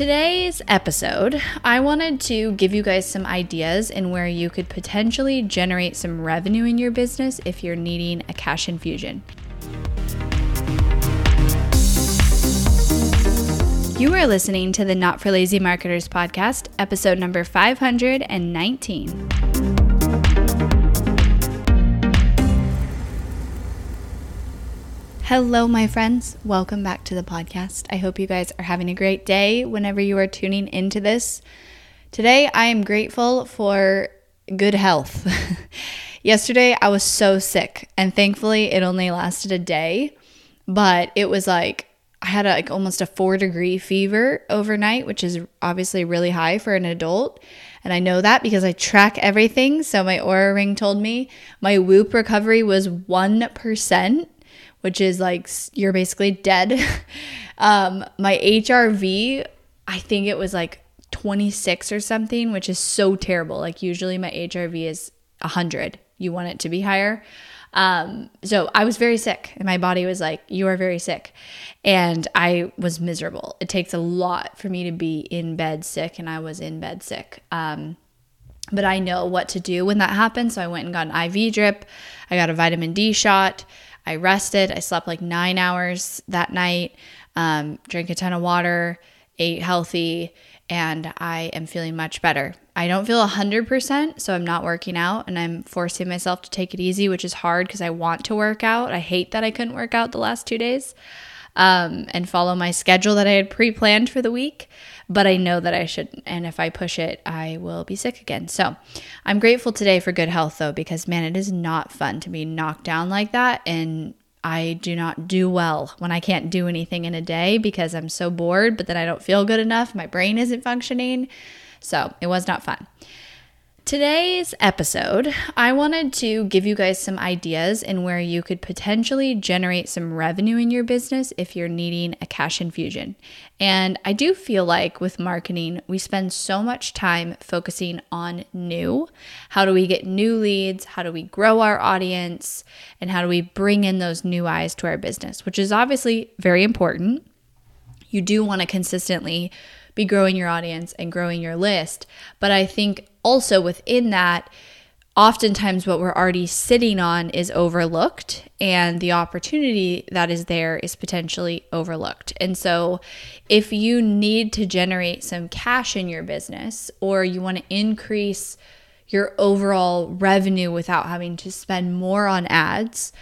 today's episode, I wanted to give you guys some ideas in where you could potentially generate some revenue in your business if you're needing a cash infusion. You are listening to the Not For Lazy Marketers Podcast, episode number 519. Hello, my friends. Welcome back to the podcast. I hope you guys are having a great day whenever you are tuning into this. Today, I am grateful for good health. Yesterday, I was so sick, and thankfully, it only lasted a day, but it was like, I had almost a 4-degree fever overnight, which is obviously really high for an adult. And I know that because I track everything. So my Oura Ring told me my Whoop recovery was 1%, which is like, you're basically dead. My HRV, I think it was like 26 or something, which is so terrible. Like usually my HRV is 100. You want it to be higher. So I was very sick and my body was like, you are very sick. And I was miserable. It takes a lot for me to be in bed sick, and I was in bed sick. But I know what to do when that happens. So I went and got an IV drip. I got a vitamin D shot. I rested. I slept like 9 hours that night, drank a ton of water, ate healthy, and I am feeling much better. I don't feel 100%, so I'm not working out, and I'm forcing myself to take it easy, which is hard because I want to work out. I hate that I couldn't work out the last 2 days and follow my schedule that I had pre-planned for the week, but I know that I shouldn't, and if I push it, I will be sick again. So I'm grateful today for good health, though, because, man, it is not fun to be knocked down like that, and I do not do well when I can't do anything in a day because I'm so bored, but then I don't feel good enough. My brain isn't functioning. So it was not fun. Today's episode, I wanted to give you guys some ideas in where you could potentially generate some revenue in your business if you're needing a cash infusion. And I do feel like with marketing, we spend so much time focusing on new. How do we get new leads? How do we grow our audience? And how do we bring in those new eyes to our business, which is obviously very important. You do want to consistently be growing your audience and growing your list. But I think also within that, oftentimes what we're already sitting on is overlooked, and the opportunity that is there is potentially overlooked. And so if you need to generate some cash in your business, or you want to increase your overall revenue without having to spend more on ads,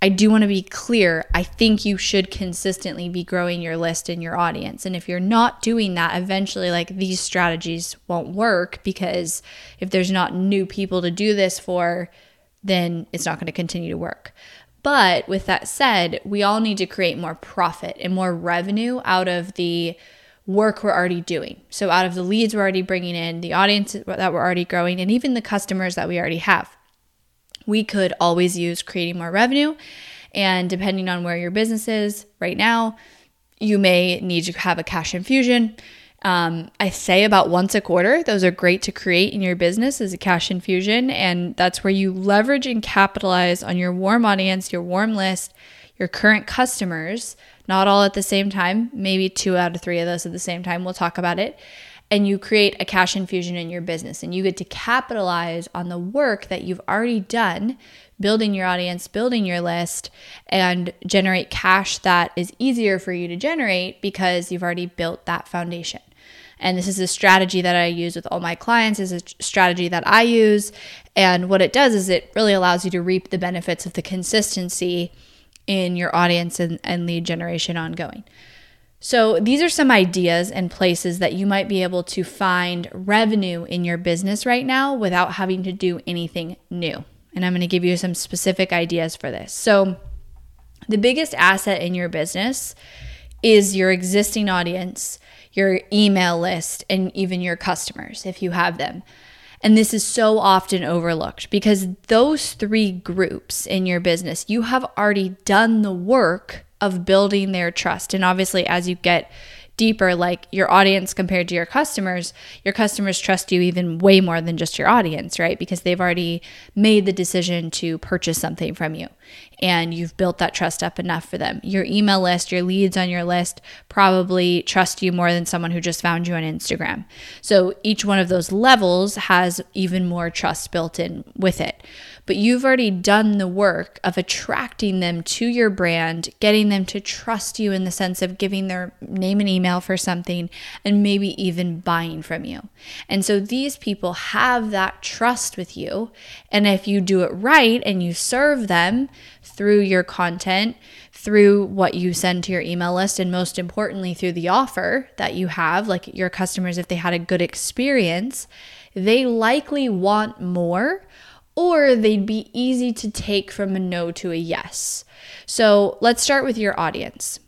I do want to be clear. I think you should consistently be growing your list and your audience. And if you're not doing that, eventually like these strategies won't work, because if there's not new people to do this for, then it's not going to continue to work. But with that said, we all need to create more profit and more revenue out of the work we're already doing. So out of the leads we're already bringing in, the audience that we're already growing, and even the customers that we already have. We could always use creating more revenue, and depending on where your business is right now, you may need to have a cash infusion. I say about once a quarter, those are great to create in your business as a cash infusion, and that's where you leverage and capitalize on your warm audience, your warm list, your current customers, not all at the same time, maybe 2 out of 3 of those at the same time, we'll talk about it. And you create a cash infusion in your business, and you get to capitalize on the work that you've already done, building your audience, building your list, and generate cash that is easier for you to generate because you've already built that foundation. And this is a strategy that I use with all my clients, is a strategy that I use. And what it does is it really allows you to reap the benefits of the consistency in your audience and lead generation ongoing. So these are some ideas and places that you might be able to find revenue in your business right now without having to do anything new. And I'm going to give you some specific ideas for this. So the biggest asset in your business is your existing audience, your email list, and even your customers if you have them. And this is so often overlooked because those 3 groups in your business, you have already done the work of building their trust. And obviously, as you get deeper, like your audience compared to your customers trust you even way more than just your audience, right? Because they've already made the decision to purchase something from you and you've built that trust up enough for them. Your email list, your leads on your list probably trust you more than someone who just found you on Instagram. So each one of those levels has even more trust built in with it. But you've already done the work of attracting them to your brand, getting them to trust you in the sense of giving their name and email for something, and maybe even buying from you. And so these people have that trust with you. And if you do it right and you serve them through your content, through what you send to your email list, and most importantly, through the offer that you have, like your customers, if they had a good experience, they likely want more, or they'd be easy to take from a no to a yes. So let's start with your audience.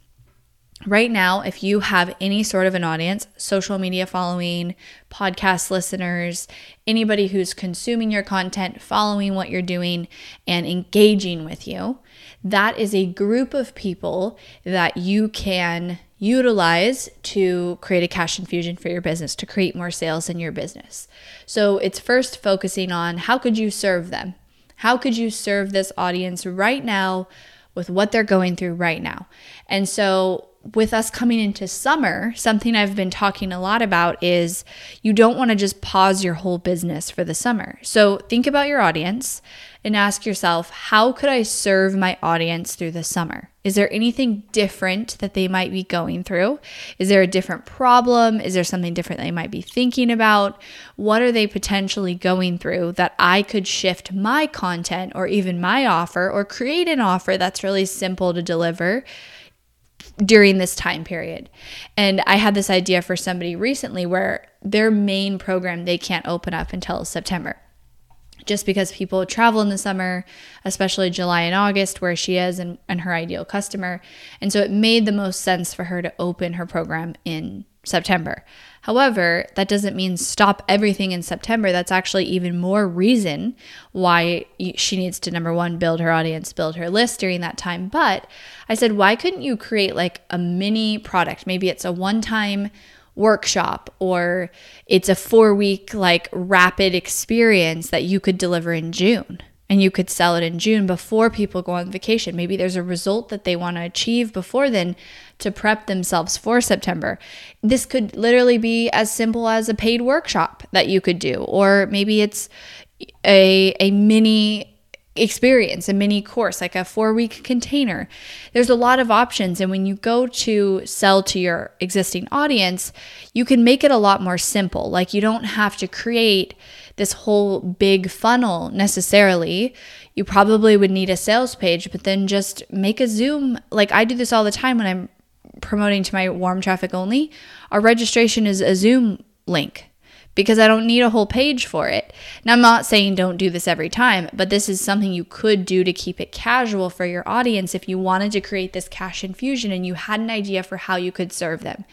Right now, if you have any sort of an audience, social media following, podcast listeners, anybody who's consuming your content, following what you're doing, and engaging with you, that is a group of people that you can utilize to create a cash infusion for your business, to create more sales in your business. So it's first focusing on how could you serve them? How could you serve this audience right now with what they're going through right now? And so with us coming into summer, something I've been talking a lot about is you don't want to just pause your whole business for the summer. So think about your audience and ask yourself, how could I serve my audience through the summer? Is there anything different that they might be going through? Is there a different problem? Is there something different they might be thinking about? What are they potentially going through that I could shift my content or even my offer, or create an offer that's really simple to deliver during this time period? And I had this idea for somebody recently where their main program, they can't open up until September, just because people travel in the summer, especially July and August, where she is and her ideal customer. And so it made the most sense for her to open her program in September. However, that doesn't mean stop everything in September. That's actually even more reason why she needs to, number one, build her audience, build her list during that time. But I said, why couldn't you create like a mini product? Maybe it's a one-time workshop, or it's a 4-week like rapid experience that you could deliver in June, and you could sell it in June before people go on vacation. Maybe there's a result that they want to achieve before then to prep themselves for September. This could literally be as simple as a paid workshop that you could do, or maybe it's a mini experience, a mini course, like a 4-week container. There's a lot of options. And when you go to sell to your existing audience, you can make it a lot more simple. Like you don't have to create this whole big funnel necessarily. You probably would need a sales page, but then just make a Zoom. Like I do this all the time when I'm promoting to my warm traffic only. Our registration is a Zoom link, because I don't need a whole page for it. Now, I'm not saying don't do this every time, but this is something you could do to keep it casual for your audience if you wanted to create this cash infusion and you had an idea for how you could serve them.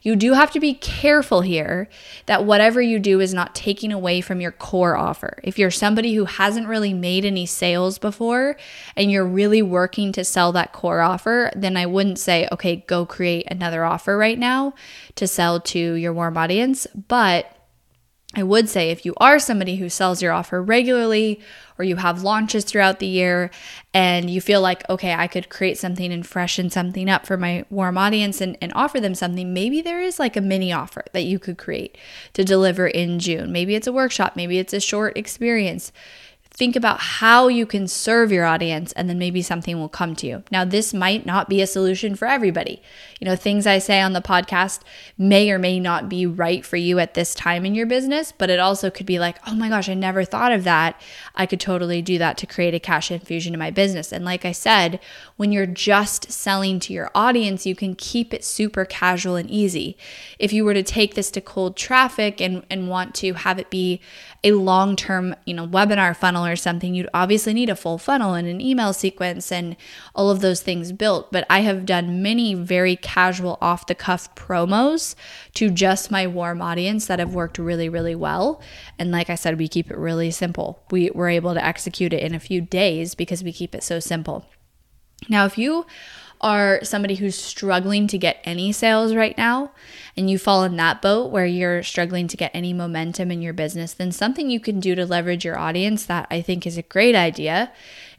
You do have to be careful here that whatever you do is not taking away from your core offer. If you're somebody who hasn't really made any sales before and you're really working to sell that core offer, then I wouldn't say, okay, go create another offer right now to sell to your warm audience. But I would say if you are somebody who sells your offer regularly, or you have launches throughout the year and you feel like, okay, I could create something and freshen something up for my warm audience and offer them something, maybe there is like a mini offer that you could create to deliver in June. Maybe it's a workshop, maybe it's a short experience. Think about how you can serve your audience, and then maybe something will come to you. Now, this might not be a solution for everybody. You know, things I say on the podcast may or may not be right for you at this time in your business, but it also could be like, oh my gosh, I never thought of that. I could totally do that to create a cash infusion to my business. And like I said, when you're just selling to your audience, you can keep it super casual and easy. If you were to take this to cold traffic and want to have it be a long-term, you know, webinar funnel or something, you'd obviously need a full funnel and an email sequence and all of those things built. But I have done many very casual off-the-cuff promos to just my warm audience that have worked really, really well. And like I said, we keep it really simple. We were able to execute it in a few days because we keep it so simple. Now, if you are somebody who's struggling to get any sales right now, and you fall in that boat where you're struggling to get any momentum in your business, then something you can do to leverage your audience that I think is a great idea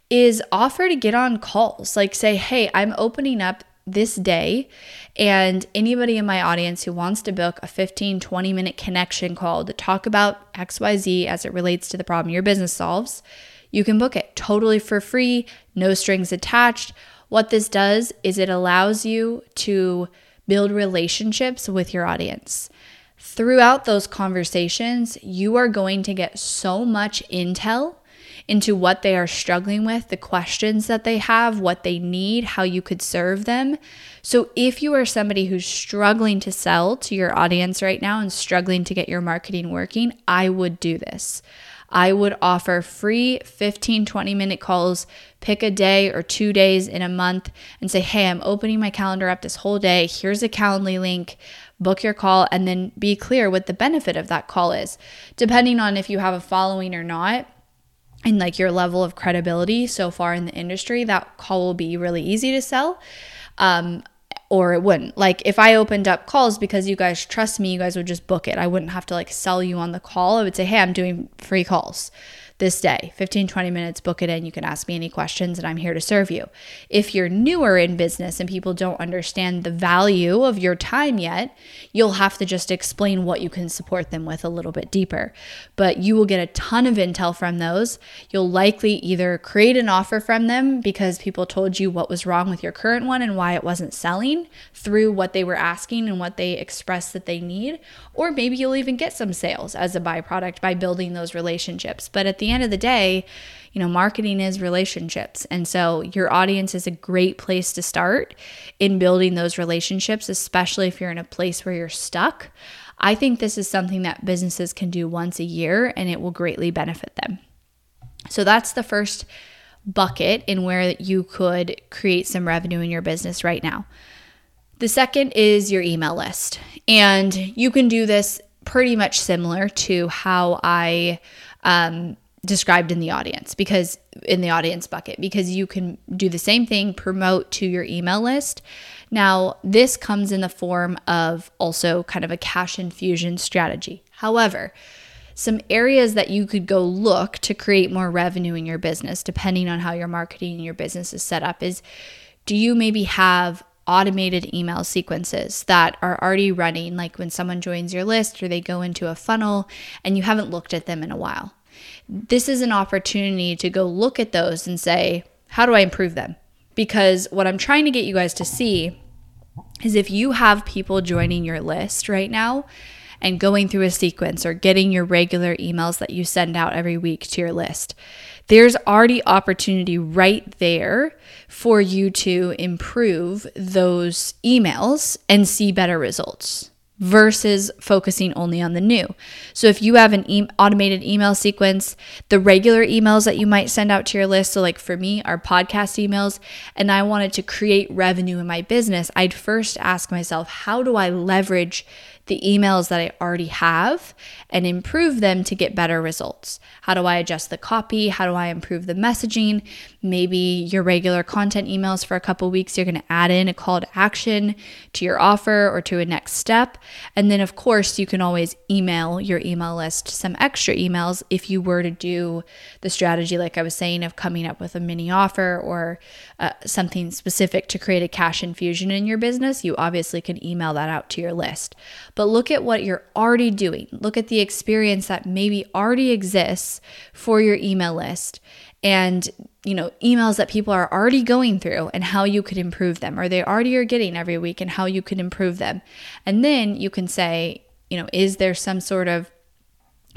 is offer to get on calls. Like say, hey, I'm opening up this day, and anybody in my audience who wants to book a 15, 20-minute connection call to talk about XYZ as it relates to the problem your business solves, you can book it totally for free, no strings attached. What this does is it allows you to build relationships with your audience. Throughout those conversations, you are going to get so much intel into what they are struggling with, the questions that they have, what they need, how you could serve them. So if you are somebody who's struggling to sell to your audience right now and struggling to get your marketing working, I would do this. I would offer free 15, 20-minute calls, pick a day or 2 days in a month and say, hey, I'm opening my calendar up this whole day. Here's a Calendly link. Book your call, and then be clear what the benefit of that call is, depending on if you have a following or not. And like your level of credibility so far in the industry, that call will be really easy to sell, or it wouldn't. Like if I opened up calls because you guys trust me, you guys would just book it. I wouldn't have to like sell you on the call. I would say, hey, I'm doing free calls this day, 15, 20 minutes, book it in. You can ask me any questions and I'm here to serve you. If you're newer in business and people don't understand the value of your time yet, you'll have to just explain what you can support them with a little bit deeper. But you will get a ton of intel from those. You'll likely either create an offer from them because people told you what was wrong with your current one and why it wasn't selling through what they were asking and what they expressed that they need, or maybe you'll even get some sales as a byproduct by building those relationships. But at the end of the day, you know, marketing is relationships. And so your audience is a great place to start in building those relationships, especially if you're in a place where you're stuck. I think this is something that businesses can do once a year and it will greatly benefit them. So that's the first bucket in where you could create some revenue in your business right now. The second is your email list. And you can do this pretty much similar to how I described in the audience, because in the audience bucket, because you can do the same thing, promote to your email list. Now, this comes in the form of also kind of a cash infusion strategy. However, some areas that you could go look to create more revenue in your business, depending on how your marketing and your business is set up, is do you maybe have automated email sequences that are already running, like when someone joins your list or they go into a funnel and you haven't looked at them in a while? This is an opportunity to go look at those and say, how do I improve them? Because what I'm trying to get you guys to see is if you have people joining your list right now and going through a sequence or getting your regular emails that you send out every week to your list, there's already opportunity right there for you to improve those emails and see better results, versus focusing only on the new. So if you have an automated email sequence, the regular emails that you might send out to your list, so like for me, our podcast emails, and I wanted to create revenue in my business, I'd first ask myself, how do I leverage the emails that I already have and improve them to get better results? How do I adjust the copy? How do I improve the messaging? Maybe your regular content emails for a couple weeks, you're going to add in a call to action to your offer or to a next step. And then of course, you can always email your email list some extra emails if you were to do the strategy, like I was saying, of coming up with a mini offer or something specific to create a cash infusion in your business. You obviously can email that out to your list. But look at what you're already doing. Look at the experience that maybe already exists for your email list and, you know, emails that people are already going through and how you could improve them, or they already are getting every week and how you could improve them. And then you can say, you know, is there some sort of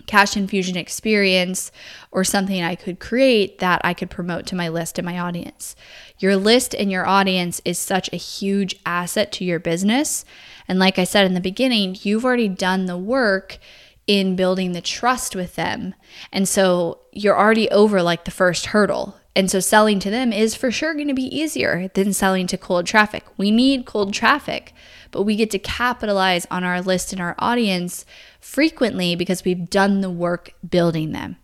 cash infusion experience or something I could create that I could promote to my list and my audience? Your list and your audience is such a huge asset to your business. And like I said in the beginning, you've already done the work in building the trust with them. And so you're already over like the first hurdle. And so selling to them is for sure going to be easier than selling to cold traffic. We need cold traffic, but we get to capitalize on our list and our audience frequently because we've done the work building them.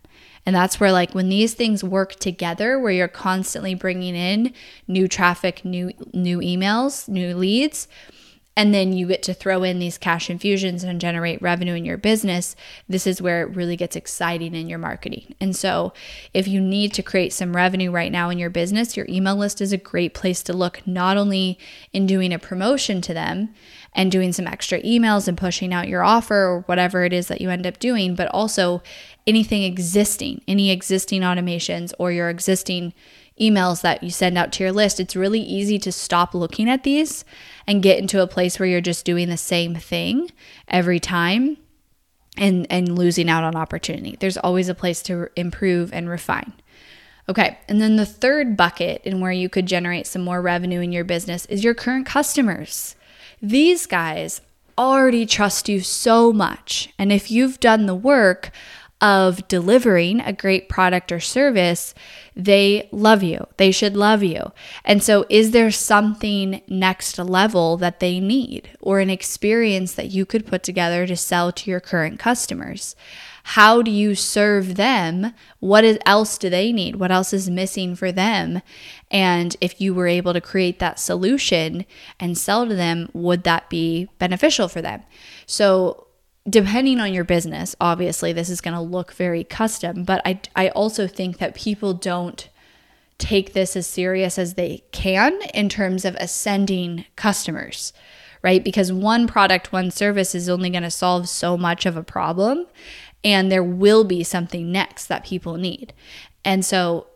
And that's where, like, when these things work together, where you're constantly bringing in new traffic, new emails, new leads, and then you get to throw in these cash infusions and generate revenue in your business, this is where it really gets exciting in your marketing. And so if you need to create some revenue right now in your business, your email list is a great place to look, not only in doing a promotion to them and doing some extra emails and pushing out your offer or whatever it is that you end up doing, but also anything existing, any existing automations or your existing emails that you send out to your list. It's really easy to stop looking at these and get into a place where you're just doing the same thing every time and losing out on opportunity. There's always a place to improve and refine. Okay, and then the third bucket in where you could generate some more revenue in your business is your current customers. These guys already trust you so much. And if you've done the work of delivering a great product or service, they love you. They should love you. And so is there something next level that they need or an experience that you could put together to sell to your current customers? How do you serve them? What else do they need? What else is missing for them? And if you were able to create that solution and sell to them, would that be beneficial for them? So depending on your business, obviously this is going to look very custom, but I also think that people don't take this as serious as they can in terms of ascending customers, right? Because one product, one service is only going to solve so much of a problem, and there will be something next that people need. And so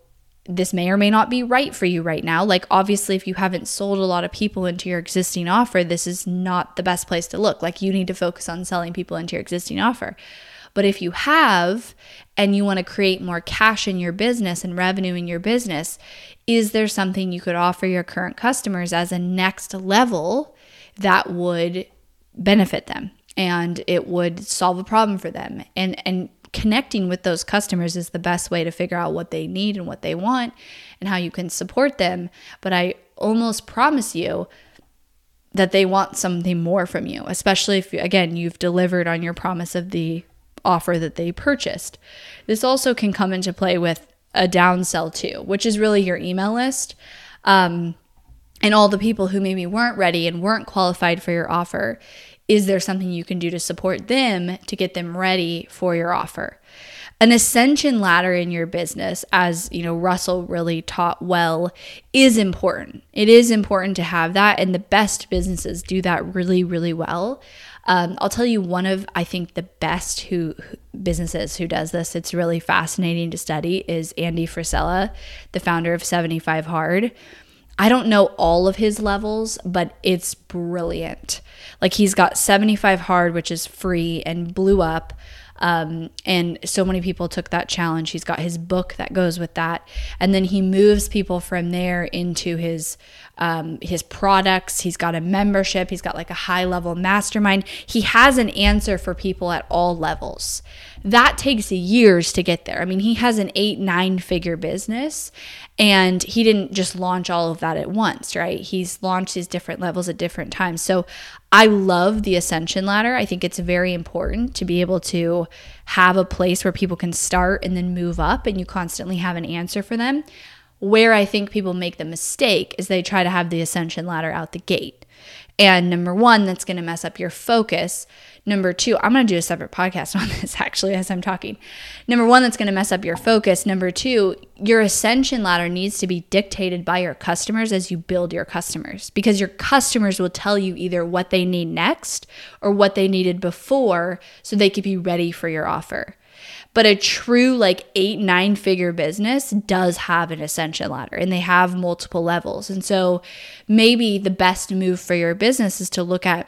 this may or may not be right for you right now. Like, obviously, if you haven't sold a lot of people into your existing offer, this is not the best place to look. Like, you need to focus on selling people into your existing offer. But if you have, and you want to create more cash in your business and revenue in your business, is there something you could offer your current customers as a next level that would benefit them and it would solve a problem for them? And connecting with those customers is the best way to figure out what they need and what they want and how you can support them. But I almost promise you that they want something more from you, especially if, again, you've delivered on your promise of the offer that they purchased. This also can come into play with a downsell too, which is really your email list. And all the people who maybe weren't ready and weren't qualified for your offer. Is there something you can do to support them to get them ready for your offer? An ascension ladder in your business, as you know, Russell really taught well, is important. It is important to have that, and the best businesses do that really, really well. I'll tell you one of, I think, the best businesses who does this. It's really fascinating to study. Is Andy Frisella, the founder of 75 Hard. I don't know all of his levels, but it's brilliant. Like, he's got 75 Hard, which is free and blew up. And so many people took that challenge. He's got his book that goes with that. And then he moves people from there into his products. He's got a membership. He's got like a high level mastermind. He has an answer for people at all levels. That takes years to get there. I mean, he has an 8-9 figure business, and he didn't just launch all of that at once, right? He's launched these different levels at different times. So I love the ascension ladder. I think it's very important to be able to have a place where people can start and then move up, and you constantly have an answer for them. Where I think people make the mistake is they try to have the ascension ladder out the gate. And number one, that's going to mess up your focus. Number two, I'm going to do a separate podcast on this actually as I'm talking. Number one, that's going to mess up your focus. Number two, your ascension ladder needs to be dictated by your customers as you build your customers, because your customers will tell you either what they need next or what they needed before so they could be ready for your offer. But a true like 8-9 figure business does have an ascension ladder, and they have multiple levels. And so maybe the best move for your business is to look at,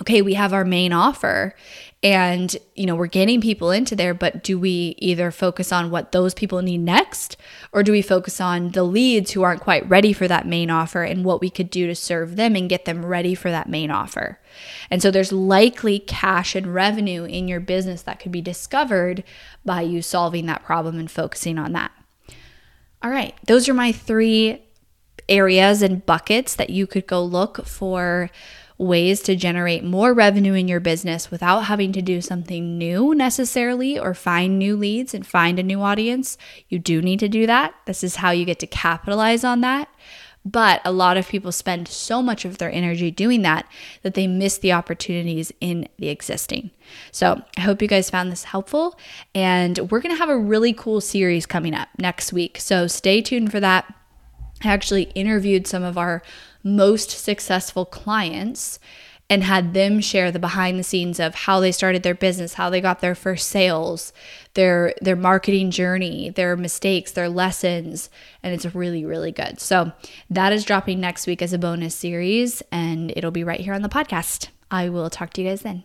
okay, we have our main offer and, you know, we're getting people into there, but do we either focus on what those people need next, or do we focus on the leads who aren't quite ready for that main offer and what we could do to serve them and get them ready for that main offer? And so there's likely cash and revenue in your business that could be discovered by you solving that problem and focusing on that. All right, those are my three areas and buckets that you could go look for ways to generate more revenue in your business without having to do something new necessarily or find new leads and find a new audience. You do need to do that. This is how you get to capitalize on that. But a lot of people spend so much of their energy doing that that they miss the opportunities in the existing. So I hope you guys found this helpful. And we're going to have a really cool series coming up next week. So stay tuned for that. I actually interviewed some of our most successful clients and had them share the behind the scenes of how they started their business, how they got their first sales, their marketing journey, their mistakes, their lessons, and it's really, really good. So that is dropping next week as a bonus series, and it'll be right here on the podcast. I will talk to you guys then.